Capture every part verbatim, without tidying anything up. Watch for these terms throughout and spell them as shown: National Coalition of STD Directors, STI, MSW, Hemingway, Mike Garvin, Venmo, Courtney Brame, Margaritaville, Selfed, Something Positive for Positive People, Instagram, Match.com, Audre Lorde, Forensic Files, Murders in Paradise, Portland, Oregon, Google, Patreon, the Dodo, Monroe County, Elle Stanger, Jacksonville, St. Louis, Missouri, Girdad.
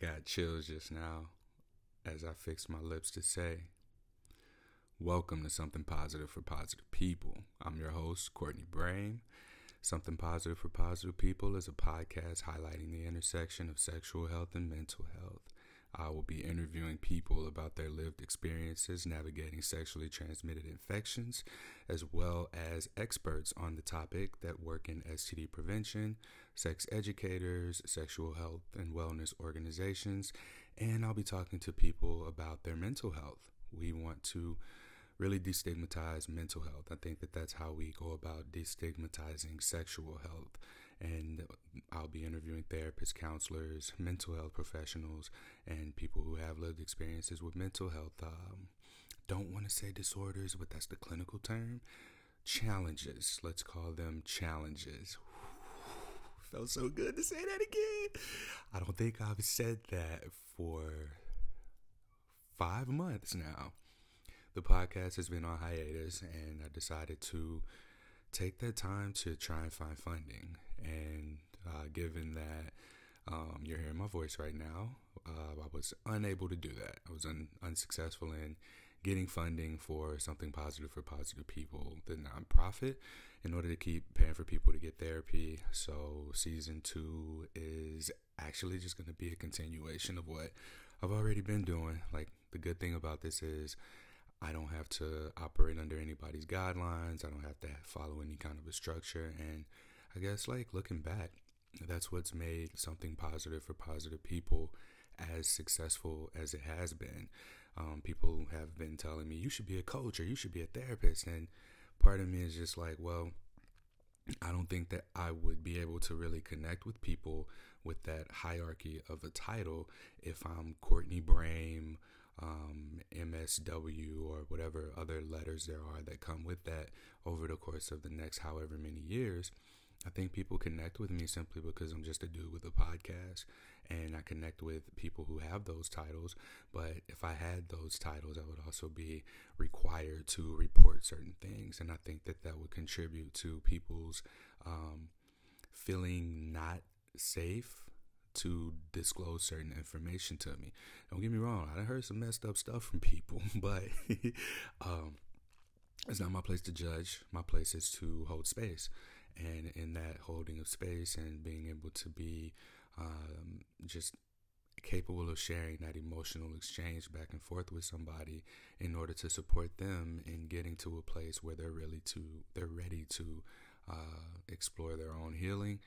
got chills just now as I fixed my lips to say, welcome to Something Positive for Positive People. I'm your host, Courtney Brame. Something Positive for Positive People is a podcast highlighting the intersection of sexual health and mental health. I will be interviewing people about their lived experiences navigating sexually transmitted infections, as well as experts on the topic that work in S T D prevention, sex educators, sexual health and wellness organizations, and I'll be talking to people about their mental health. We want to really destigmatize mental health. I think that that's how we go about destigmatizing sexual health. And I'll be interviewing therapists, counselors, mental health professionals, and people who have lived experiences with mental health. Um, don't want to say disorders, but that's the clinical term. Challenges. Let's call them challenges. Whew, felt so good to say that again. I don't think I've said that for five months now. The podcast has been on hiatus, and I decided to take that time to try and find funding. And uh, given that um, you're hearing my voice right now, uh, I was unable to do that. I was un- unsuccessful in getting funding for Something Positive for Positive People, the nonprofit, in order to keep paying for people to get therapy. So season two is actually just going to be a continuation of what I've already been doing. Like, the good thing about this is I don't have to operate under anybody's guidelines. I don't have to follow any kind of a structure. And I guess, like, looking back, that's what's made Something Positive for Positive People as successful as it has been. Um, people have been telling me, you should be a coach or you should be a therapist. And part of me is just like, well, I don't think that I would be able to really connect with people with that hierarchy of a title if I'm Courtney Brame, Um, M S W, or whatever other letters there are that come with that over the course of the next however many years. I think people connect with me simply because I'm just a dude with a podcast, and I connect with people who have those titles. But if I had those titles, I would also be required to report certain things, and I think that that would contribute to people's um, feeling not safe to disclose certain information to me. Don't get me wrong, I done heard some messed up stuff from people, but um, it's not my place to judge. My place is to hold space, and in that holding of space and being able to be um, just capable of sharing that emotional exchange back and forth with somebody in order to support them in getting to a place where they're really to they're ready to uh, explore their own healing.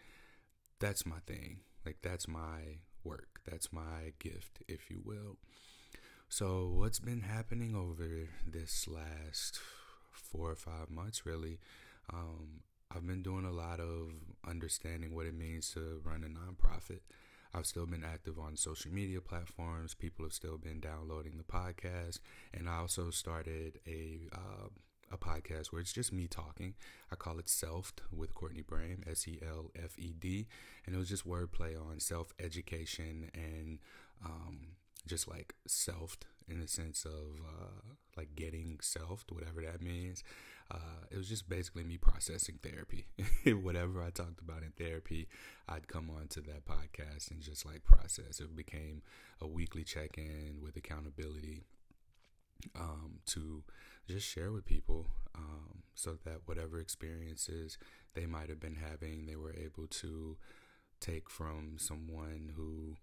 That's my thing. Like, that's my work. That's my gift, if you will. So what's been happening over this last four or five months, really, um, I've been doing a lot of understanding what it means to run a nonprofit. I've still been active on social media platforms. People have still been downloading the podcast. And I also started a uh, a podcast where it's just me talking. I call it Selfed with Courtney Brame, S E L F E D, and it was just wordplay on self-education and um, just like selfed in the sense of uh, like getting selfed, whatever that means. Uh, it was just basically me processing therapy. Whatever I talked about in therapy, I'd come on to that podcast and just like process. It became a weekly check-in with accountability um, to just share with people um, so that whatever experiences they might have been having, they were able to take from someone who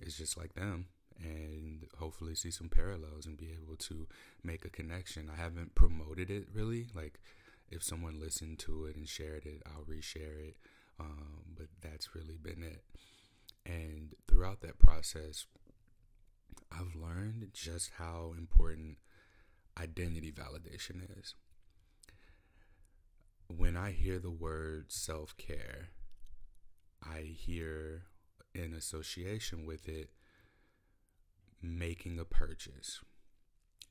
is just like them and hopefully see some parallels and be able to make a connection. I haven't promoted it really. Like, if someone listened to it and shared it, I'll reshare it. Um, but that's really been it. And throughout that process, I've learned just how important identity validation is. When I hear the word self-care, I hear in association with it making a purchase,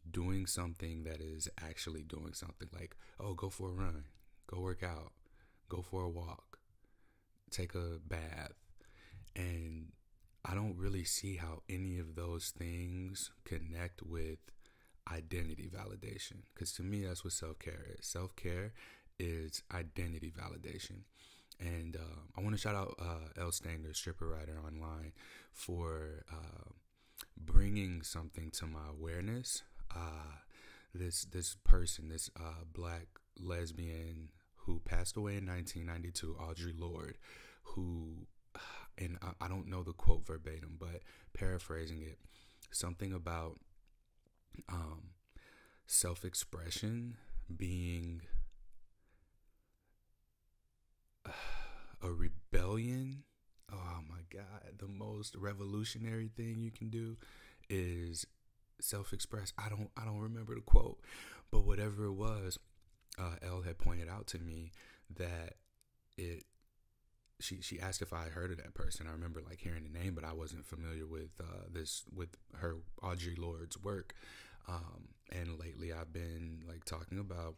doing something that is actually doing something, like, oh, go for a run, go work out, go for a walk, take a bath. And I don't really see how any of those things connect with identity validation, because to me, that's what self-care is. Self-care is identity validation. And uh, I want to shout out uh, Elle Stanger, stripper writer online, for uh, bringing something to my awareness. Uh, this this person, this uh, black lesbian who passed away in nineteen ninety-two, Audre Lorde, who, and I, I don't know the quote verbatim, but paraphrasing it, something about um, self-expression being a rebellion. Oh my God, the most revolutionary thing you can do is self-express. I don't I don't remember the quote, but whatever it was, uh, Elle had pointed out to me that it, she she asked if I had heard of that person. I remember like hearing the name, but I wasn't familiar with uh, this, with her, Audre Lorde's work. Um, and lately I've been like talking about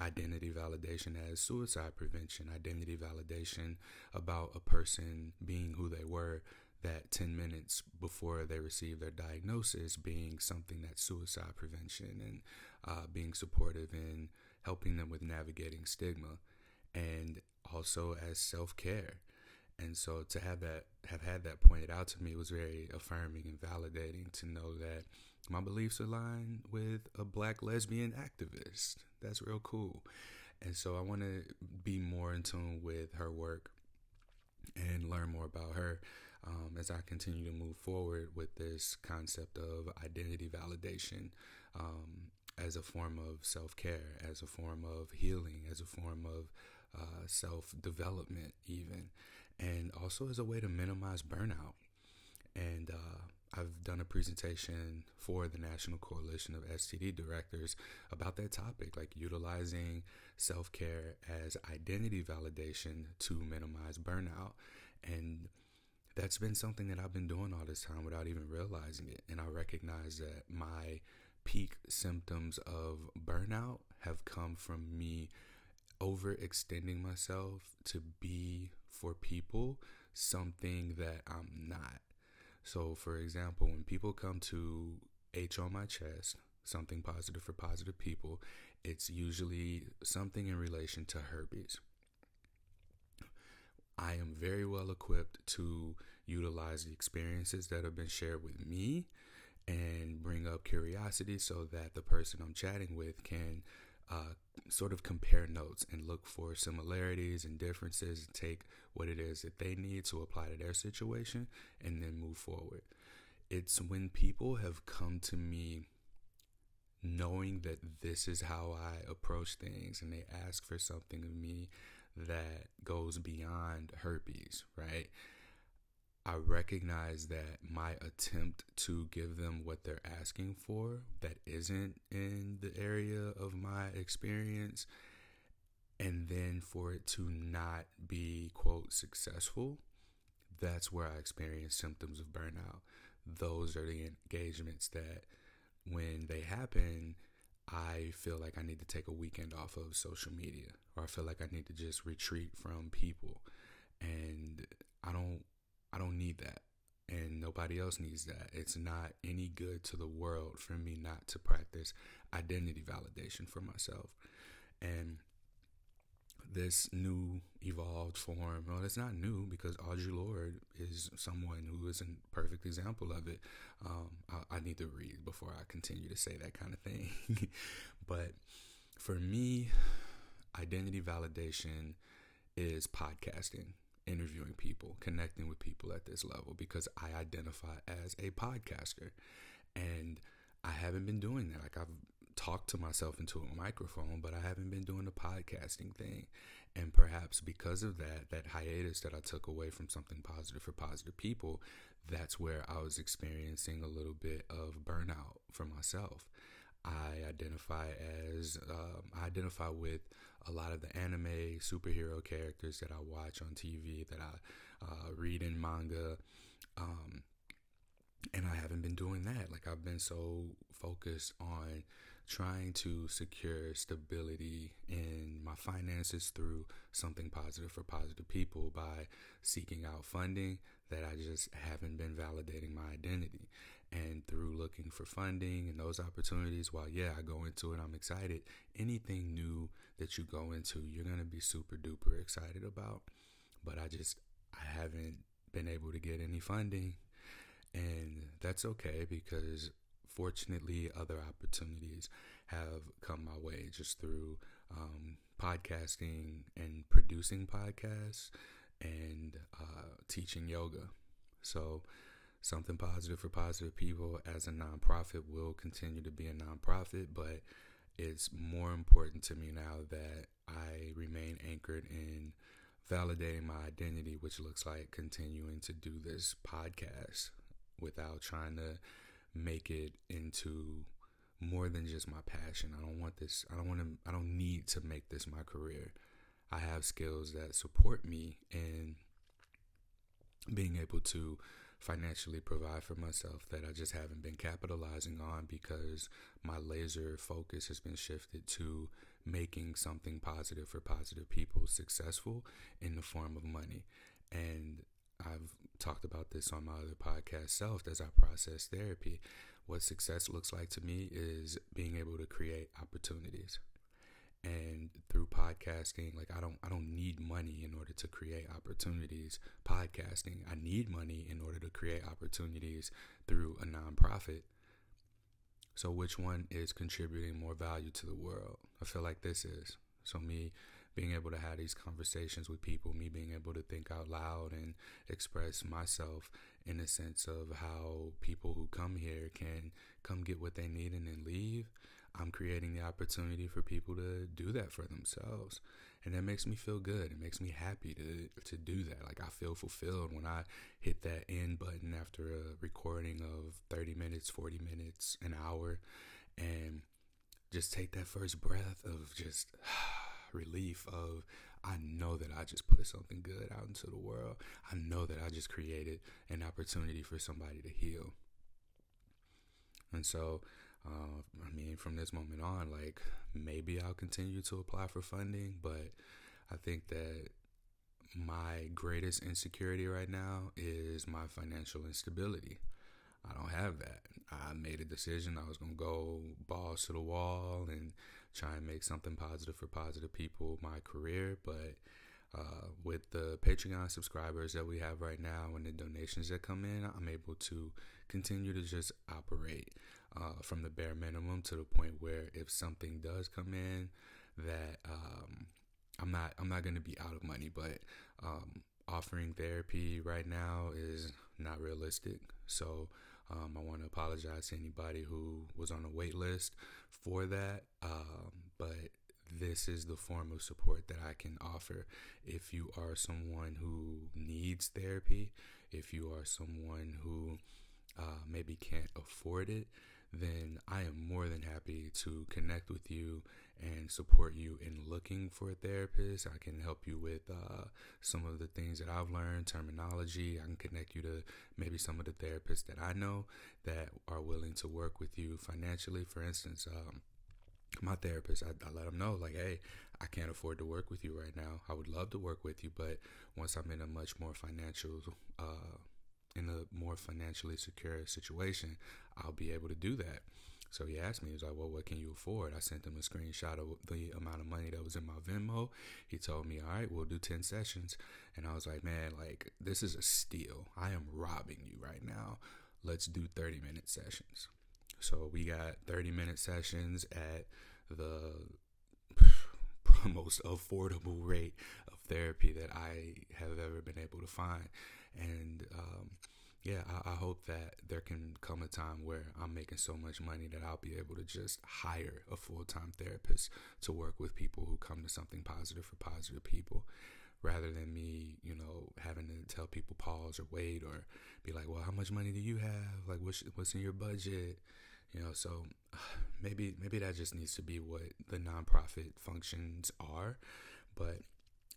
identity validation as suicide prevention, identity validation about a person being who they were that ten minutes before they received their diagnosis being something that's suicide prevention, and uh, being supportive in helping them with navigating stigma, and also as self-care. And so to have that, have had that pointed out to me was very affirming and validating to know that my beliefs align with a black lesbian activist. That's real cool. And so I want to be more in tune with her work and learn more about her um, as I continue to move forward with this concept of identity validation um, as a form of self-care, as a form of healing, as a form of uh, self-development even, and also as a way to minimize burnout. And uh I've done a presentation for the National Coalition of S T D Directors about that topic, like utilizing self-care as identity validation to minimize burnout. And that's been something that I've been doing all this time without even realizing it. And I recognize that my peak symptoms of burnout have come from me overextending myself to be, for people, something that I'm not. So, for example, when people come to H on my chest, Something Positive for Positive People, it's usually something in relation to herpes. I am very well equipped to utilize the experiences that have been shared with me and bring up curiosity so that the person I'm chatting with can uh, sort of compare notes and look for similarities and differences, and take what it is that they need to apply to their situation and then move forward. It's when people have come to me knowing that this is how I approach things, and they ask for something of me that goes beyond herpes, right? I recognize that my attempt to give them what they're asking for that isn't in the area of my experience, and then for it to not be, quote, successful, that's where I experience symptoms of burnout. Those are the engagements that when they happen, I feel like I need to take a weekend off of social media, or I feel like I need to just retreat from people. And I don't I don't need that, and nobody else needs that. It's not any good to the world for me not to practice identity validation for myself. And this new evolved form, well, it's not new, because Audre Lorde is someone who is a perfect example of it. Um, I, I need to read before I continue to say that kind of thing. But for me, identity validation is podcasting, interviewing people, connecting with people at this level, because I identify as a podcaster, and I haven't been doing that. Like, I've talked to myself into a microphone, but I haven't been doing the podcasting thing. And perhaps because of that, that hiatus that I took away from Something Positive for Positive People, that's where I was experiencing a little bit of burnout for myself. I identify as, um, I identify with a lot of the anime superhero characters that I watch on T V, that I uh, read in manga, um, and I haven't been doing that. Like, I've been so focused on trying to secure stability in my finances through Something Positive for Positive People by seeking out funding, that I just haven't been validating my identity. And through looking for funding and those opportunities, while, yeah, I go into it, I'm excited, anything new that you go into, you're going to be super duper excited about. but I just, I haven't been able to get any funding, and that's okay because fortunately other opportunities have come my way just through um, podcasting and producing podcasts and uh, teaching yoga. So Something Positive for Positive People as a nonprofit will continue to be a nonprofit, but it's more important to me now that I remain anchored in validating my identity, which looks like continuing to do this podcast without trying to make it into more than just my passion. I don't want this. I don't want to, I don't need to make this my career. I have skills that support me in being able to financially provide for myself that I just haven't been capitalizing on because my laser focus has been shifted to making something positive for positive people successful in the form of money. And I've talked about this on my other podcast, Selfed, as I process therapy. What success looks like to me is being able to create opportunities. And through podcasting, like I don't I don't need money in order to create opportunities podcasting. I need money in order to create opportunities through a nonprofit. So which one is contributing more value to the world? I feel like this is. So me being able to have these conversations with people, me being able to think out loud and express myself in a sense of how people who come here can come get what they need and then leave. I'm creating the opportunity for people to do that for themselves. And that makes me feel good. It makes me happy to to do that. Like I feel fulfilled when I hit that end button after a recording of thirty minutes, forty minutes, an hour, and just take that first breath of just relief of, I know that I just put something good out into the world. I know that I just created an opportunity for somebody to heal. And so, Uh, I mean, from this moment on, like, maybe I'll continue to apply for funding, but I think that my greatest insecurity right now is my financial instability. I don't have that. I made a decision I was going to go balls to the wall and try and make something positive for positive people my career, but uh, with the Patreon subscribers that we have right now and the donations that come in, I'm able to continue to just operate Uh, from the bare minimum to the point where if something does come in that um, I'm not I'm not going to be out of money, but um, offering therapy right now is not realistic. So um, I want to apologize to anybody who was on a wait list for that. Um, but this is the form of support that I can offer. If you are someone who needs therapy, if you are someone who uh, maybe can't afford it, then I am more than happy to connect with you and support you in looking for a therapist. I can help you with uh, some of the things that I've learned, terminology. I can connect you to maybe some of the therapists that I know that are willing to work with you financially. For instance, um, my therapist, I, I let them know, like, hey, I can't afford to work with you right now. I would love to work with you, but once I'm in a much more financial uh in a more financially secure situation, I'll be able to do that. So he asked me, he was like, well, what can you afford? I sent him a screenshot of the amount of money that was in my Venmo. He told me, all right, we'll do ten sessions. And I was like, man, like, this is a steal. I am robbing you right now. Let's do thirty minute sessions. So we got thirty minute sessions at the most affordable rate of therapy that I have ever been able to find. And um, yeah, I, I hope that there can come a time where I'm making so much money that I'll be able to just hire a full-time therapist to work with people who come to Something Positive for Positive People, rather than me, you know, having to tell people pause or wait or be like, well, how much money do you have? Like, what's, what's in your budget? You know, so maybe maybe that just needs to be what the nonprofit functions are. But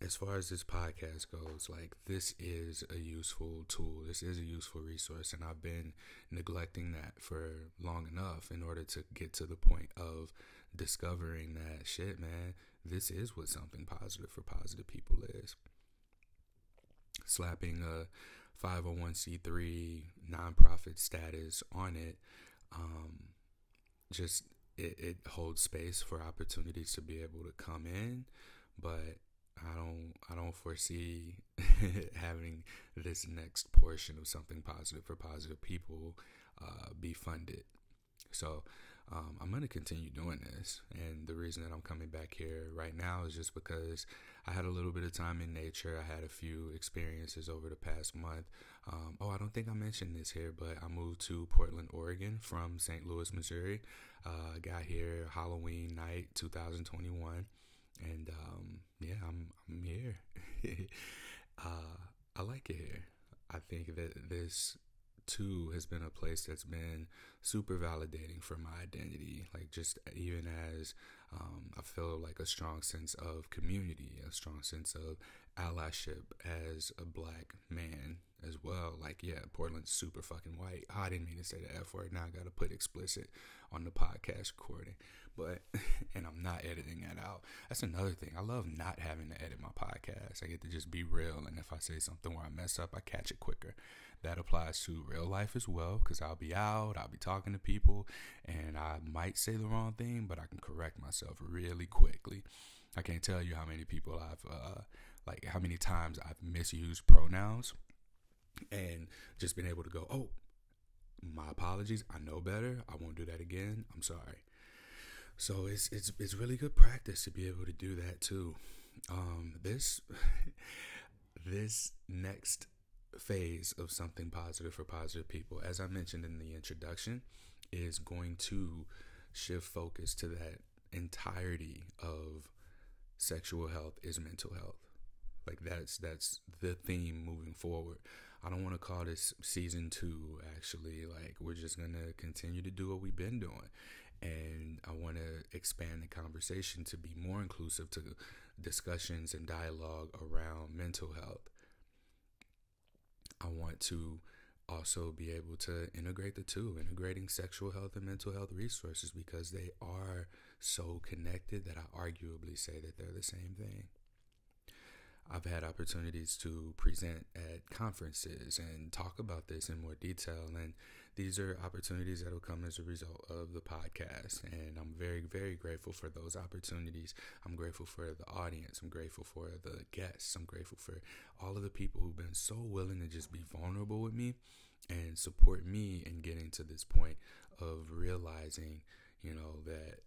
as far as this podcast goes, like, this is a useful tool. This is a useful resource, and I've been neglecting that for long enough in order to get to the point of discovering that, shit, man, this is what Something Positive for Positive People is. Slapping a five oh one c three nonprofit status on it, um, just it, it holds space for opportunities to be able to come in, but I don't I don't foresee having this next portion of Something Positive for Positive People uh, be funded. So um, I'm going to continue doing this. And the reason that I'm coming back here right now is just because I had a little bit of time in nature. I had a few experiences over the past month. Um, oh, I don't think I mentioned this here, but I moved to Portland, Oregon from Saint Louis, Missouri. Uh, got here Halloween night, two thousand twenty-one. And um, yeah, I'm, I'm here. uh, I like it here. I think that this too has been a place that's been super validating for my identity, like just even as um, I feel like a strong sense of community, a strong sense of allyship as a black man as well. Like, yeah, Portland's super fucking white. Oh, I didn't mean to say the F word. Now I gotta put explicit on the podcast recording, but and I'm not editing that out. That's another thing. I love not having to edit my podcast. I get to just be real, and if I say something where I mess up, I catch it quicker. That applies to real life as well, because I'll be out, I'll be talking to people, and I might say the wrong thing, but I can correct myself really quickly. I can't tell you how many people I've, uh, like how many times I've misused pronouns and just been able to go, oh, my apologies, I know better, I won't do that again, I'm sorry. So it's it's it's really good practice to be able to do that too. Um, this this next phase of Something Positive for Positive People, as I mentioned in the introduction, is going to shift focus to that entirety of sexual health is mental health. Like that's that's the theme moving forward. I don't want to call this season two, actually. Like, we're just going to continue to do what we've been doing. And I want to expand the conversation to be more inclusive to discussions and dialogue around mental health. I want to also be able to integrate the two, integrating sexual health and mental health resources, because they are so connected that I arguably say that they're the same thing. I've had opportunities to present at conferences and talk about this in more detail, and these are opportunities that will come as a result of the podcast, and I'm very, very grateful for those opportunities. I'm grateful for the audience. I'm grateful for the guests. I'm grateful for all of the people who've been so willing to just be vulnerable with me and support me in getting to this point of realizing, you know, that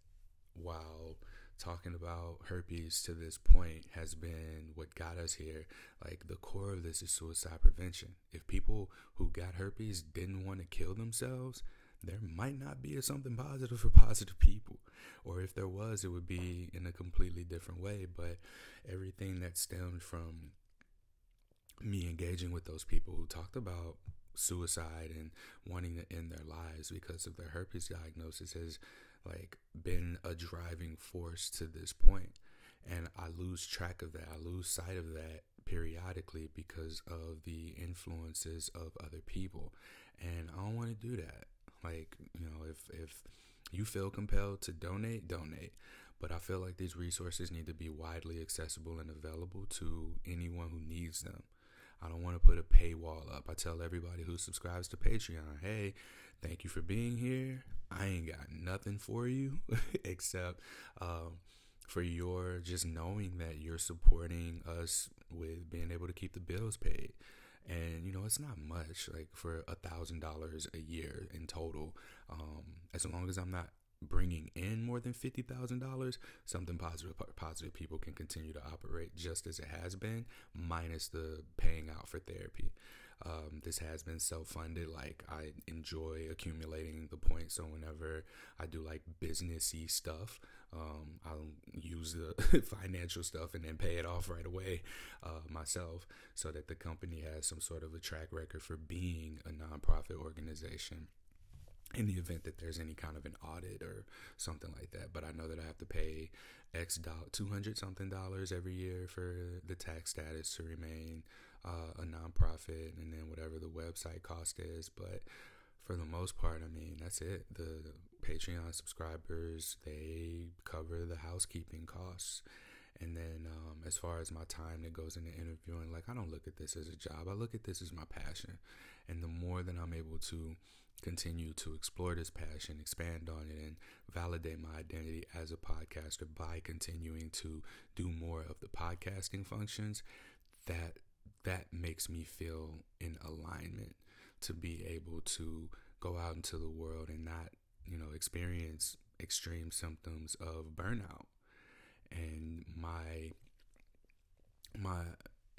while talking about herpes to this point has been what got us here, like the core of this is suicide prevention. If people who got herpes didn't want to kill themselves, there might not be a Something Positive for Positive People, or if there was, it would be in a completely different way. But everything that stemmed from me engaging with those people who talked about suicide and wanting to end their lives because of their herpes diagnosis has like been a driving force to this point. And I lose track of that. I lose sight of that periodically because of the influences of other people. And I don't want to do that. Like, you know, if, if you feel compelled to donate, donate. But I feel like these resources need to be widely accessible and available to anyone who needs them. I don't want to put a paywall up. I tell everybody who subscribes to Patreon, hey, thank you for being here. I ain't got nothing for you except um, for your just knowing that you're supporting us with being able to keep the bills paid. And, you know, it's not much, like for a thousand dollars a year in total. Um, as long as I'm not bringing in more than fifty thousand dollars, Something positive, positive People can continue to operate just as it has been, minus the paying out for therapy. Um, this has been self-funded. Like, I enjoy accumulating the points, so whenever I do like businessy stuff, um, I'll use the financial stuff and then pay it off right away uh, myself, so that the company has some sort of a track record for being a nonprofit organization in the event that there's any kind of an audit or something like that. But I know that I have to pay X dollar, two hundred something dollars every year for the tax status to remain uh, a nonprofit, and then whatever the website cost is. But for the most part, I mean, that's it. The Patreon subscribers, they cover the housekeeping costs. And then um, as far as my time that goes into interviewing, like, I don't look at this as a job. I look at this as my passion. And the more that I'm able to continue to explore this passion, expand on it, and validate my identity as a podcaster by continuing to do more of the podcasting functions, that that makes me feel in alignment to be able to go out into the world and not, you know, experience extreme symptoms of burnout. And my my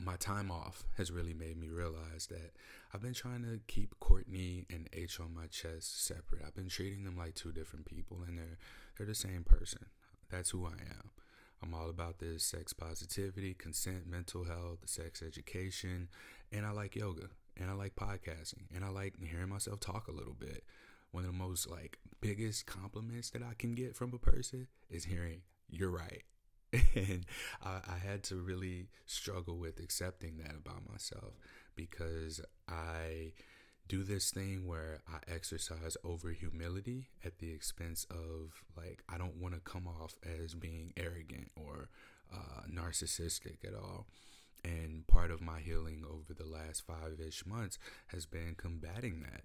my time off has really made me realize that I've been trying to keep Courtney and H on my chest separate. I've been treating them like two different people, and they're they're the same person. That's who I am. I'm all about this sex positivity, consent, mental health, sex education, and I like yoga, and I like podcasting, and I like hearing myself talk a little bit. One of the most, like, biggest compliments that I can get from a person is hearing, "You're right." And I, I had to really struggle with accepting that about myself, because I do this thing where I exercise over humility at the expense of, like, I don't want to come off as being arrogant or uh, narcissistic at all. And part of my healing over the last five-ish months has been combating that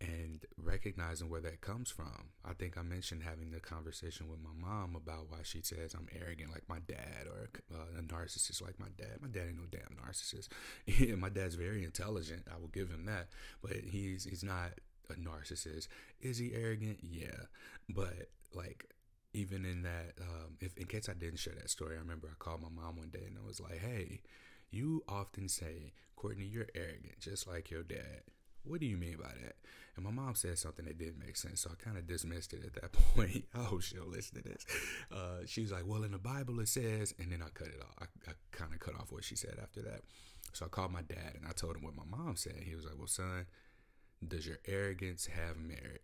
and recognizing where that comes from. I think I mentioned having the conversation with my mom about why she says I'm arrogant like my dad, or uh, a narcissist like my dad. My dad ain't no damn narcissist. Yeah, my dad's very intelligent. I will give him that. But he's he's not a narcissist. Is he arrogant? Yeah. But, like, even in that, um, if in case I didn't share that story, I remember I called my mom one day and I was like, "Hey, you often say, Courtney, you're arrogant, just like your dad. What do you mean by that?" And my mom said something that didn't make sense, so I kind of dismissed it at that point. I hope she'll listen to this. Uh, she was like, "Well, in the Bible it says," and then I cut it off. I, I kind of cut off what she said after that. So I called my dad, and I told him what my mom said. He was like, "Well, son, does your arrogance have merit?"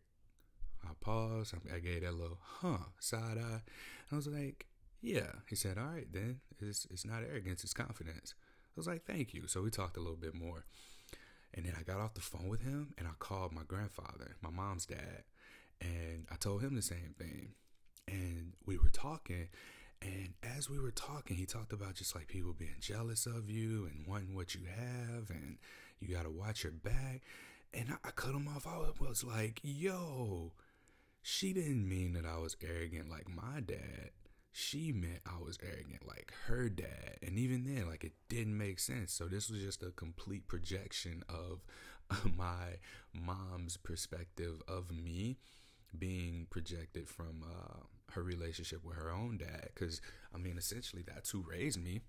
I paused. I gave that little, huh, side eye. And I was like, "Yeah." He said, "All right, then. It's, it's not arrogance, it's confidence." I was like, "Thank you." So we talked a little bit more. And then I got off the phone with him, and I called my grandfather, my mom's dad, and I told him the same thing. And we were talking, and as we were talking, he talked about just, like, people being jealous of you and wanting what you have, and you got to watch your back. And I, I cut him off. I was like, "Yo, she didn't mean that I was arrogant like my dad. She meant I was arrogant like her dad." And even then, like, it didn't make sense. So this was just a complete projection of my mom's perspective of me being projected from uh, her relationship with her own dad. Because, I mean, essentially that's who raised me.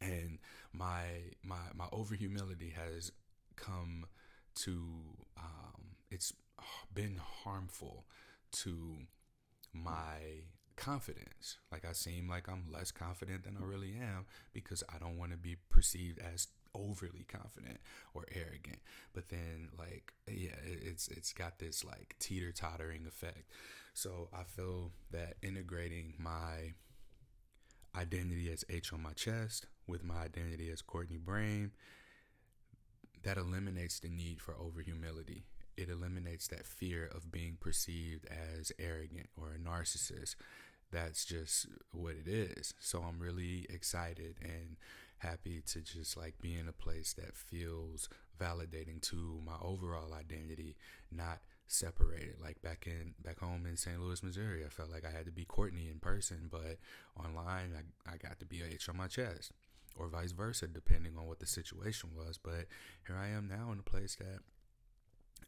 And my my my overhumility has come to, um, it's been harmful to my confidence. Like, I seem like I'm less confident than I really am because I don't want to be perceived as overly confident or arrogant. But then, like, yeah, it's it's got this, like, teeter-tottering effect. So I feel that integrating my identity as H on my chest with my identity as Courtney Brame, that eliminates the need for overhumility. It eliminates that fear of being perceived as arrogant or a narcissist. That's just what it is. So I'm really excited and happy to just, like, be in a place that feels validating to my overall identity, not separated. Like, back in back home in Saint Louis, Missouri, I felt like I had to be Courtney in person, but online I, I got to be an H on my chest, or vice versa, depending on what the situation was. But here I am now in a place that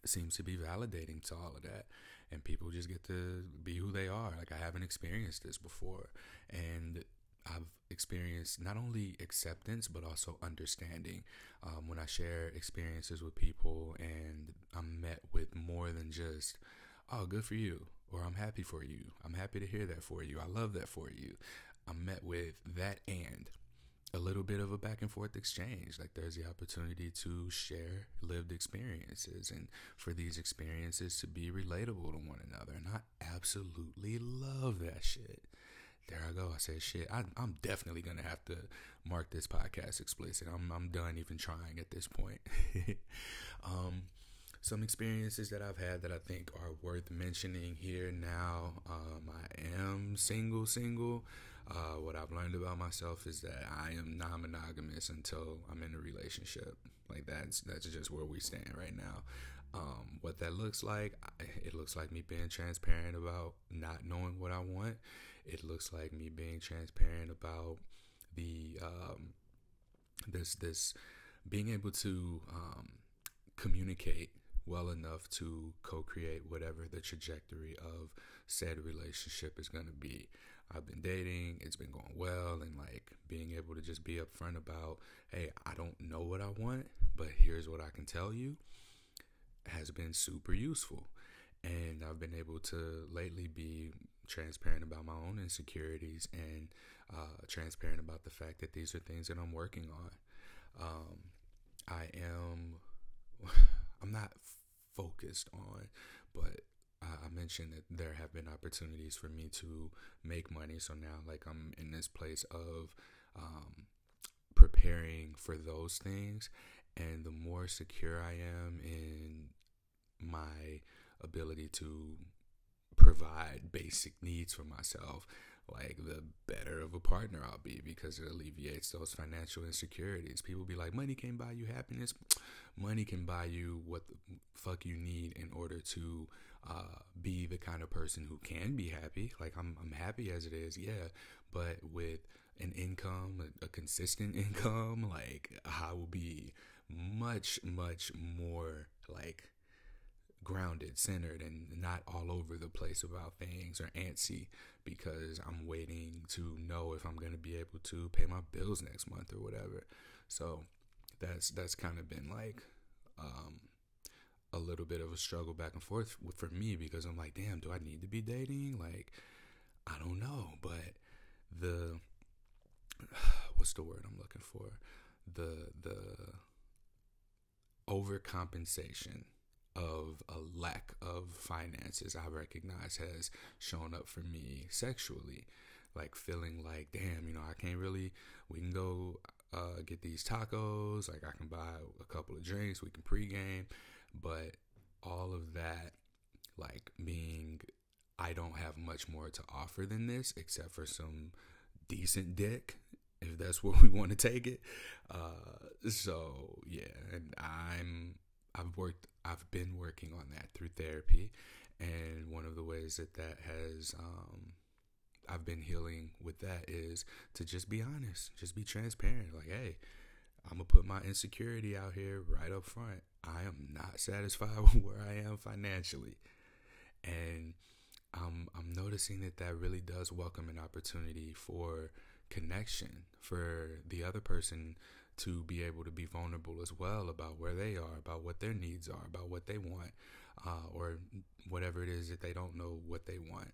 seems to be validating to all of that, and people just get to be who they are. Like, I haven't experienced this before, and I've experienced not only acceptance but also understanding um, when I share experiences with people, and I'm met with more than just, "Oh, good for you," or "I'm happy for you, I'm happy to hear that for you, I love that for you." I'm met with that and a little bit of a back and forth exchange. Like, there's the opportunity to share lived experiences and for these experiences to be relatable to one another. And I absolutely love that shit. There I go. I said shit. I, I'm definitely going to have to mark this podcast explicit. I'm, I'm done even trying at this point. um, some experiences that I've had that I think are worth mentioning here now. Um, I am single, single. Uh, what I've learned about myself is that I am non-monogamous until I'm in a relationship. Like, that's that's just where we stand right now. Um, what that looks like, it looks like me being transparent about not knowing what I want. It looks like me being transparent about the um, this this being able to um, communicate well enough to co-create whatever the trajectory of said relationship is going to be. I've been dating, it's been going well, and like being able to just be upfront about, hey, I don't know what I want, but here's what I can tell you, has been super useful. And I've been able to lately be transparent about my own insecurities and uh, transparent about the fact that these are things that I'm working on. Um, I am, I'm not focused on, but I mentioned that there have been opportunities for me to make money. So now, like, I'm in this place of um, preparing for those things. And the more secure I am in my ability to provide basic needs for myself, like, the better of a partner I'll be, because it alleviates those financial insecurities. People be like, money can't buy you happiness. Money can buy you what the fuck you need in order to uh, be the kind of person who can be happy. Like, I'm, I'm happy as it is, yeah, but with an income, a, a consistent income, like, I will be much, much more, like, grounded, centered, and not all over the place about things or antsy because I'm waiting to know if I'm going to be able to pay my bills next month or whatever. So that's that's kind of been like um a little bit of a struggle back and forth for me, because I'm like, damn, do I need to be dating? Like, I don't know. But the what's the word I'm looking for? The the overcompensation of a lack of finances, I recognize, has shown up for me sexually. Like, feeling like, damn, you know, I can't really, we can go uh, get these tacos, like, I can buy a couple of drinks, we can pregame, but all of that, like, being, I don't have much more to offer than this, except for some decent dick, if that's where we want to take it. Uh, so, yeah, and I'm, I've worked, I've been working on that through therapy, and one of the ways that that has, um, I've been healing with that is to just be honest, just be transparent. Like, hey, I'm gonna put my insecurity out here right up front. I am not satisfied with where I am financially, and I'm, I'm noticing that that really does welcome an opportunity for connection, for the other person to be able to be vulnerable as well about where they are, about what their needs are, about what they want, uh, or whatever it is that they don't know what they want.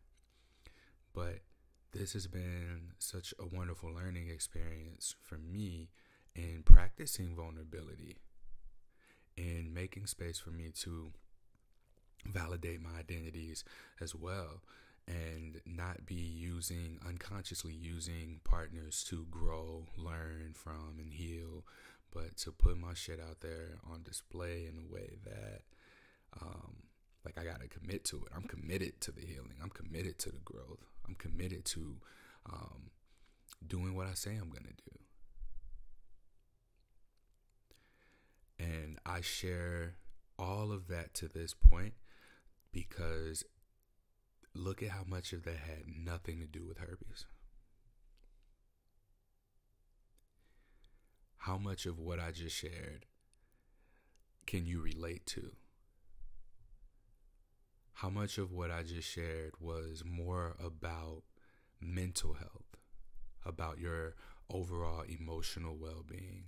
But this has been such a wonderful learning experience for me in practicing vulnerability, in making space for me to validate my identities as well, and not be using, unconsciously using partners to grow, learn from, and heal, but to put my shit out there on display in a way that, um, like, I gotta commit to it. I'm committed to the healing. I'm committed to the growth. I'm committed to um, doing what I say I'm gonna do. And I share all of that to this point because look at how much of that had nothing to do with herpes. How much of what I just shared can you relate to? How much of what I just shared was more about mental health, about your overall emotional well-being,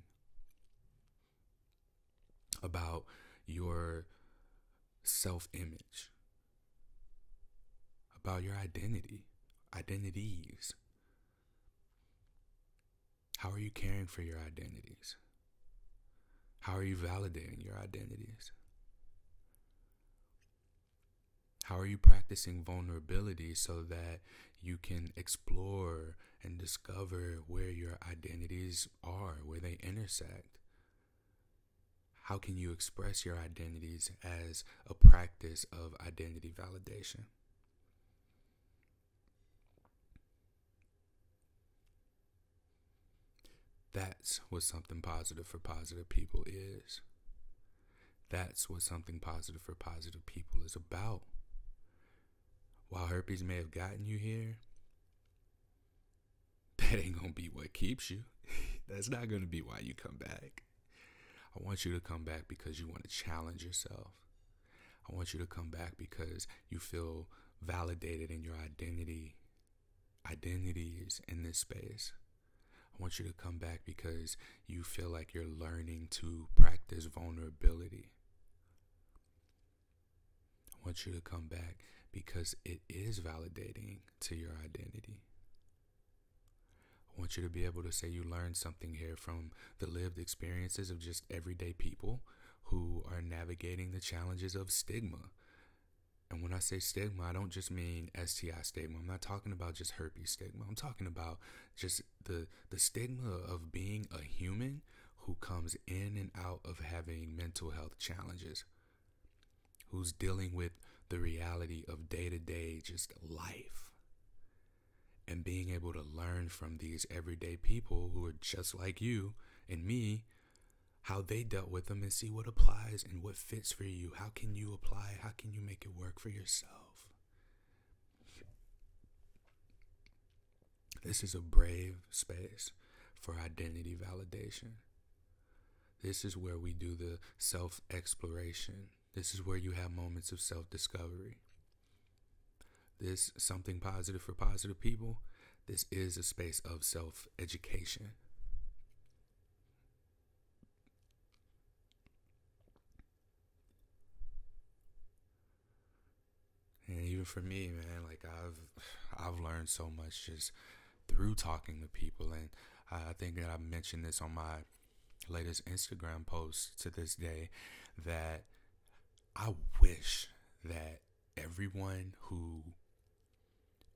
about your self-image, about your identity, identities. How are you caring for your identities? How are you validating your identities? How are you practicing vulnerability so that you can explore and discover where your identities are, where they intersect? How can you express your identities as a practice of identity validation? That's what Something Positive for Positive People is. That's what Something Positive for Positive People is about. While herpes may have gotten you here, that ain't gonna be what keeps you. That's not gonna be why you come back. I want you to come back because you want to challenge yourself. I want you to come back because you feel validated in your identity. Identity is in this space. I want you to come back because you feel like you're learning to practice vulnerability. I want you to come back because it is validating to your identity. I want you to be able to say you learned something here from the lived experiences of just everyday people who are navigating the challenges of stigma. And when I say stigma, I don't just mean S T I stigma. I'm not talking about just herpes stigma. I'm talking about just the the stigma of being a human who comes in and out of having mental health challenges, who's dealing with the reality of day-to-day just life, and being able to learn from these everyday people who are just like you and me, how they dealt with them, and see what applies and what fits for you. How can you apply? How can you make it work for yourself? This is a brave space for identity validation. This is where we do the self-exploration. This is where you have moments of self-discovery. This Something Positive for Positive People, this is a space of self-education. And even for me, man, like I've I've learned so much just through talking to people. And I think that I mentioned this on my latest Instagram post to this day, that I wish that everyone who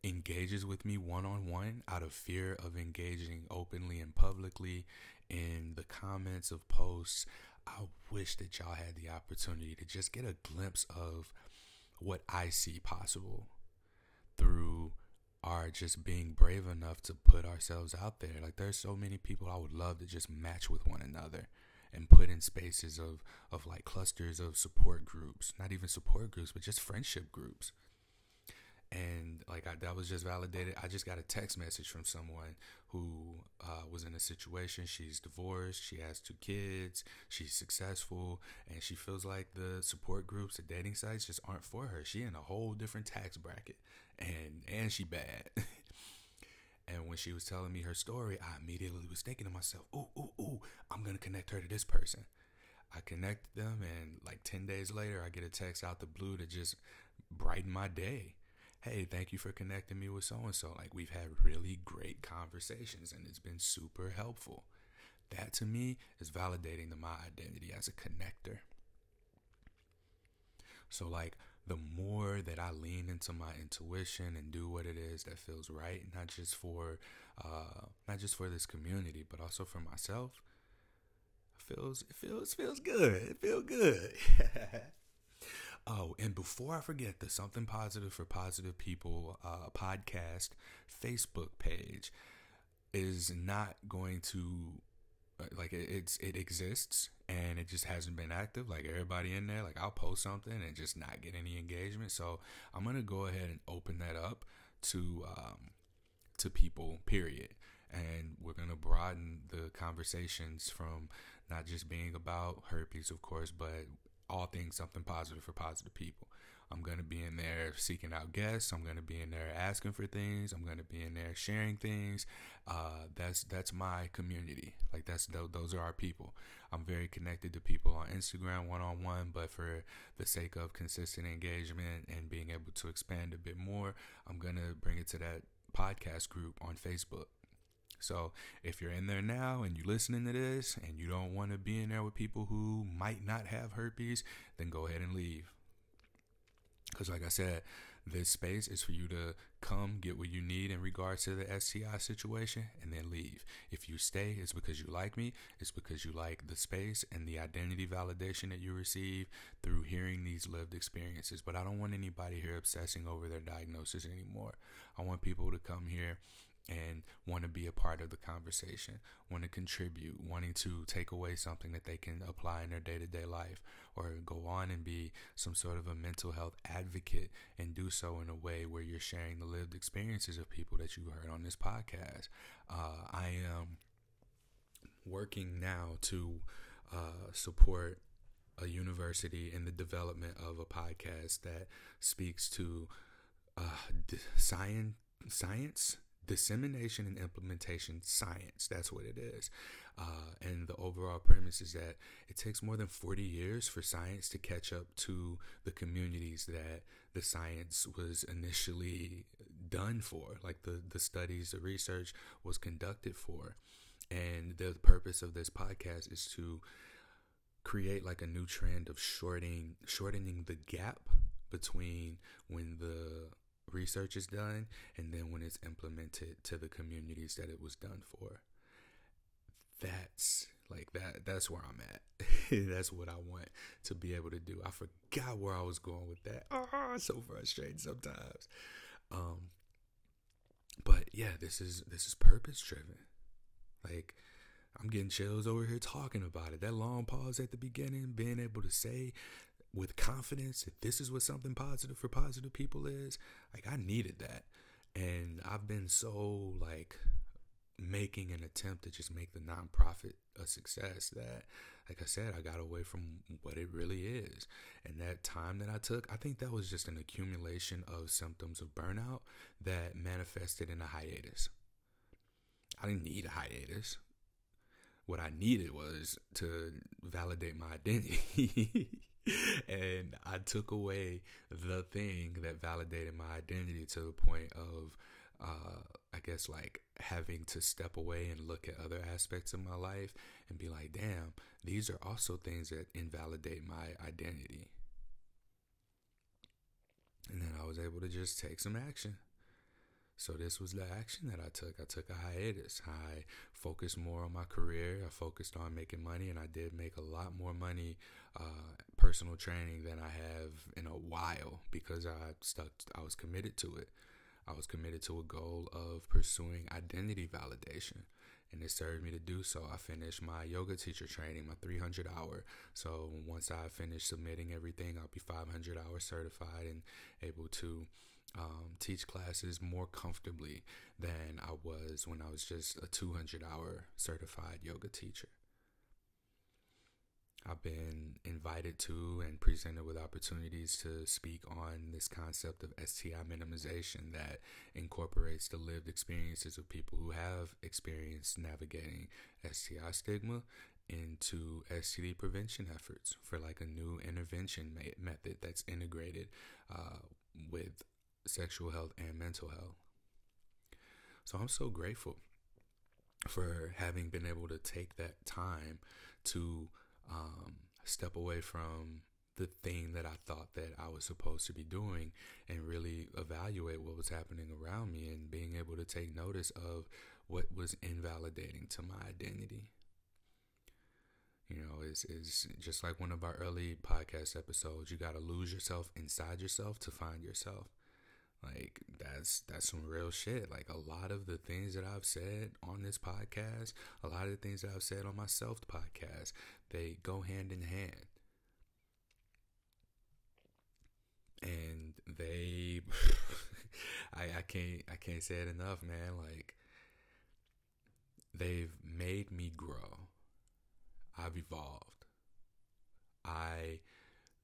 engages with me one-on-one out of fear of engaging openly and publicly in the comments of posts, I wish that y'all had the opportunity to just get a glimpse of what I see possible through our just being brave enough to put ourselves out there. Like, there's so many people I would love to just match with one another and put in spaces of of like clusters of support groups, not even support groups, but just friendship groups. And like I, that was just validated. I just got a text message from someone who uh, was in a situation. She's divorced. She has two kids. She's successful. And she feels like the support groups, the dating sites just aren't for her. She in a whole different tax bracket. And, and she bad. And when she was telling me her story, I immediately was thinking to myself, ooh, ooh, ooh, I'm going to connect her to this person. I connected them. And like ten days later, I get a text out the blue to just brighten my day. Hey, thank you for connecting me with so-and-so. Like, we've had really great conversations, and it's been super helpful. That, to me, is validating to my identity as a connector. So, like, the more that I lean into my intuition and do what it is that feels right, not just for, uh, not just for this community, but also for myself, it feels, it feels, feels good. It feels good. Oh, and before I forget, the Something Positive for Positive People uh, podcast Facebook page is not going to, like, it, it's it exists, and it just hasn't been active. Like, everybody in there, like, I'll post something and just not get any engagement. So I'm going to go ahead and open that up to um, to people, period. And we're going to broaden the conversations from not just being about herpes, of course, but all things Something Positive for Positive People. I'm going to be in there seeking out guests. I'm going to be in there asking for things. I'm going to be in there sharing things. Uh, that's that's my community. Like, that's those are our people. I'm very connected to people on Instagram one-on-one, but for the sake of consistent engagement and being able to expand a bit more, I'm going to bring it to that podcast group on Facebook. So if you're in there now and you're listening to this and you don't want to be in there with people who might not have herpes, then go ahead and leave. Because like I said, this space is for you to come get what you need in regards to the S T I situation and then leave. If you stay, it's because you like me. It's because you like the space and the identity validation that you receive through hearing these lived experiences. But I don't want anybody here obsessing over their diagnosis anymore. I want people to come here and want to be a part of the conversation, want to contribute, wanting to take away something that they can apply in their day-to-day life, or go on and be some sort of a mental health advocate and do so in a way where you're sharing the lived experiences of people that you heard on this podcast. Uh, I am working now to uh, support a university in the development of a podcast that speaks to uh, d- science, science, dissemination and implementation science. That's what it is. Uh, and the overall premise is that it takes more than forty years for science to catch up to the communities that the science was initially done for, like the, the studies, the research was conducted for. And the purpose of this podcast is to create like a new trend of shorting, shortening the gap between when the research is done and then when it's implemented to the communities that it was done for. That's like that. That's where I'm at. That's what I want to be able to do. I forgot where I was going with that. Oh, it's so frustrating sometimes. Um, but yeah, this is this is purpose driven. Like, I'm getting chills over here talking about it. That long pause at the beginning, being able to say with confidence that this is what something positive for positive people is. Like, I needed that. And I've been so, like, making an attempt to just make the nonprofit a success that, like I said, I got away from what it really is. And that time that I took, I think that was just an accumulation of symptoms of burnout that manifested in a hiatus. I didn't need a hiatus. What I needed was to validate my identity. And I took away the thing that validated my identity to the point of, uh, I guess, like having to step away and look at other aspects of my life and be like, damn, these are also things that invalidate my identity. And then I was able to just take some action. So this was the action that I took. I took a hiatus. I focused more on my career. I focused on making money, and I did make a lot more money uh, personal training than I have in a while because I stuck. I was committed to it. I was committed to a goal of pursuing identity validation, and it served me to do so. I finished my yoga teacher training, my three hundred hour. So once I finish submitting everything, I'll be five hundred hour certified and able to Um, teach classes more comfortably than I was when I was just a two hundred hour certified yoga teacher. I've been invited to and presented with opportunities to speak on this concept of S T I minimization that incorporates the lived experiences of people who have experienced navigating S T I stigma into S T D prevention efforts for like a new intervention ma- method that's integrated uh, with sexual health and mental health. So I'm so grateful for having been able to take that time to um, step away from the thing that I thought that I was supposed to be doing and really evaluate what was happening around me and being able to take notice of what was invalidating to my identity. You know, it's, it's just like one of our early podcast episodes. You got to lose yourself inside yourself to find yourself. Like, that's that's some real shit. Like, a lot of the things that I've said on this podcast, a lot of the things that I've said on my Selfed podcast, they go hand in hand. And they, I, I can't I can't say it enough, man. Like, they've made me grow. I've evolved. I,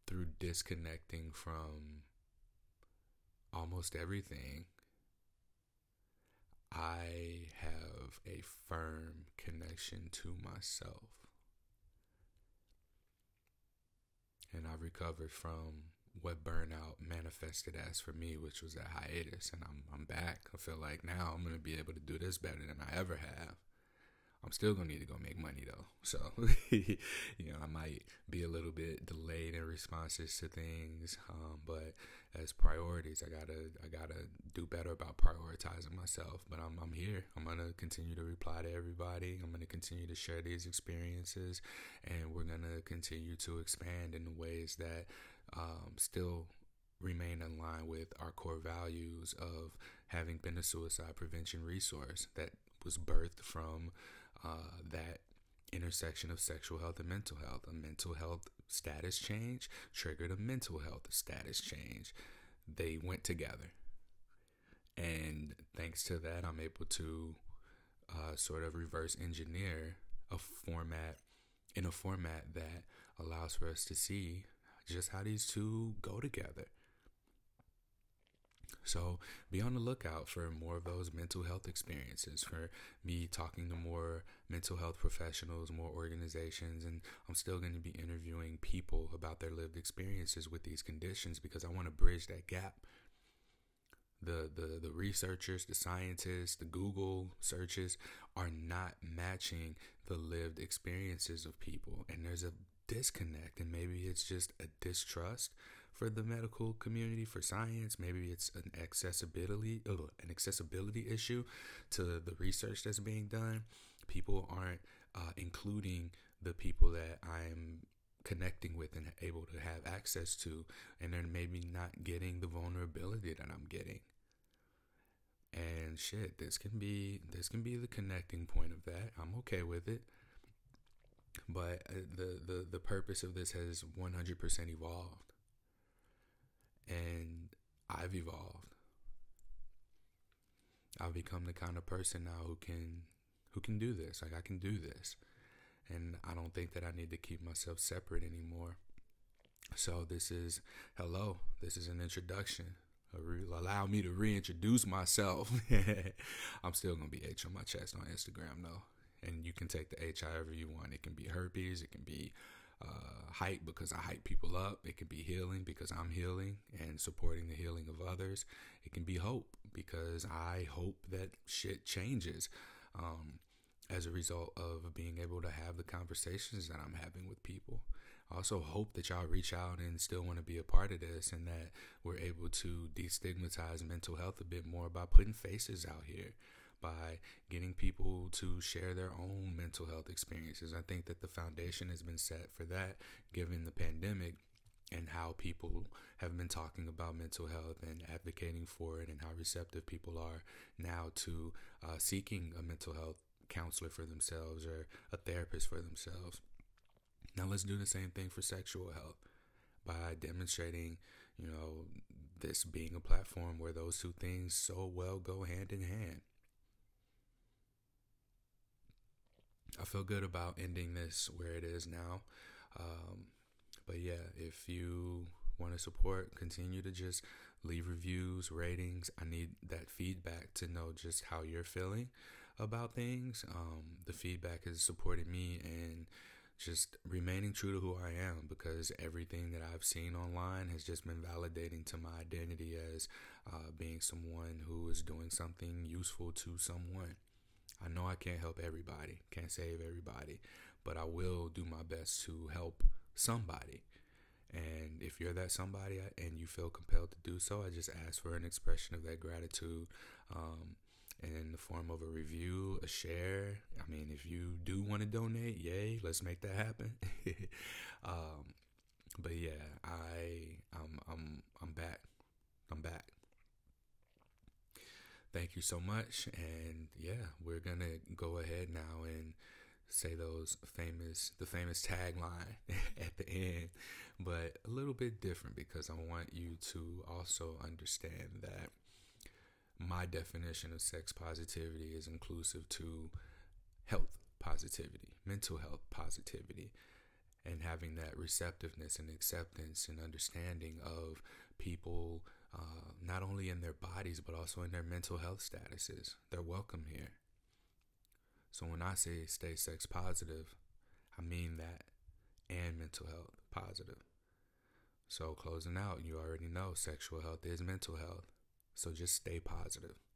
through disconnecting from almost everything, I have a firm connection to myself. And I recovered from what burnout manifested as for me, which was that hiatus. And I'm I'm back. I feel like now I'm going to be able to do this better than I ever have. I'm still going to need to go make money, though. So, you know, I might be a little bit delayed in responses to things. Um, but as priorities, I got to I gotta do better about prioritizing myself. But I'm, I'm here. I'm going to continue to reply to everybody. I'm going to continue to share these experiences. And we're going to continue to expand in ways that um, still remain in line with our core values of having been a suicide prevention resource that was birthed from uh, that intersection of sexual health and mental health. A mental health status change triggered a mental health status change. They went together. And thanks to that, I'm able to uh, sort of reverse engineer a format in a format that allows for us to see just how these two go together. So be on the lookout for more of those mental health experiences, for me talking to more mental health professionals, more organizations, and I'm still going to be interviewing people about their lived experiences with these conditions because I want to bridge that gap. The, the, the researchers, the scientists, the Google searches are not matching the lived experiences of people, and there's a disconnect, and maybe it's just a distrust for the medical community, for science. Maybe it's an accessibility an accessibility issue to the research that's being done. People aren't uh, including the people that I'm connecting with and able to have access to, and they're maybe not getting the vulnerability that I'm getting. And shit, this can be this can be the connecting point of that. I'm okay with it. But the, the, the purpose of this has one hundred percent evolved. And I've evolved. I've become the kind of person now who can who can do this. Like, I can do this. And I don't think that I need to keep myself separate anymore. So this is, hello, this is an introduction. Allow me to reintroduce myself. I'm still going to be H on my chest on Instagram, though. And you can take the H however you want. It can be herpes. It can be uh, hype because I hype people up. It can be healing because I'm healing and supporting the healing of others. It can be hope because I hope that shit changes um, as a result of being able to have the conversations that I'm having with people. I also hope that y'all reach out and still want to be a part of this, and that we're able to destigmatize mental health a bit more by putting faces out here, by getting people to share their own mental health experiences. I think that the foundation has been set for that, given the pandemic and how people have been talking about mental health and advocating for it, and how receptive people are now to uh, seeking a mental health counselor for themselves or a therapist for themselves. Now let's do the same thing for sexual health by demonstrating, you know, this being a platform where those two things so well go hand in hand. I feel good about ending this where it is now. Um, but yeah, if you want to support, continue to just leave reviews, ratings. I need that feedback to know just how you're feeling about things. Um, the feedback has supported me and just remaining true to who I am, because everything that I've seen online has just been validating to my identity as uh, being someone who is doing something useful to someone. I know I can't help everybody, can't save everybody, but I will do my best to help somebody. And if you're that somebody and you feel compelled to do so, I just ask for an expression of that gratitude um, in the form of a review, a share. I mean, if you do want to donate, yay, let's make that happen. um, but yeah, I, I'm, I'm, I'm back. I'm back. Thank you so much, and yeah, we're gonna go ahead now and say those famous, the famous tagline at the end, but a little bit different because I want you to also understand that my definition of sex positivity is inclusive to health positivity, mental health positivity, and having that receptiveness and acceptance and understanding of people. Uh, not only in their bodies, but also in their mental health statuses. They're welcome here. So when I say stay sex positive, I mean that and mental health positive. So closing out, you already know sexual health is mental health. So just stay positive.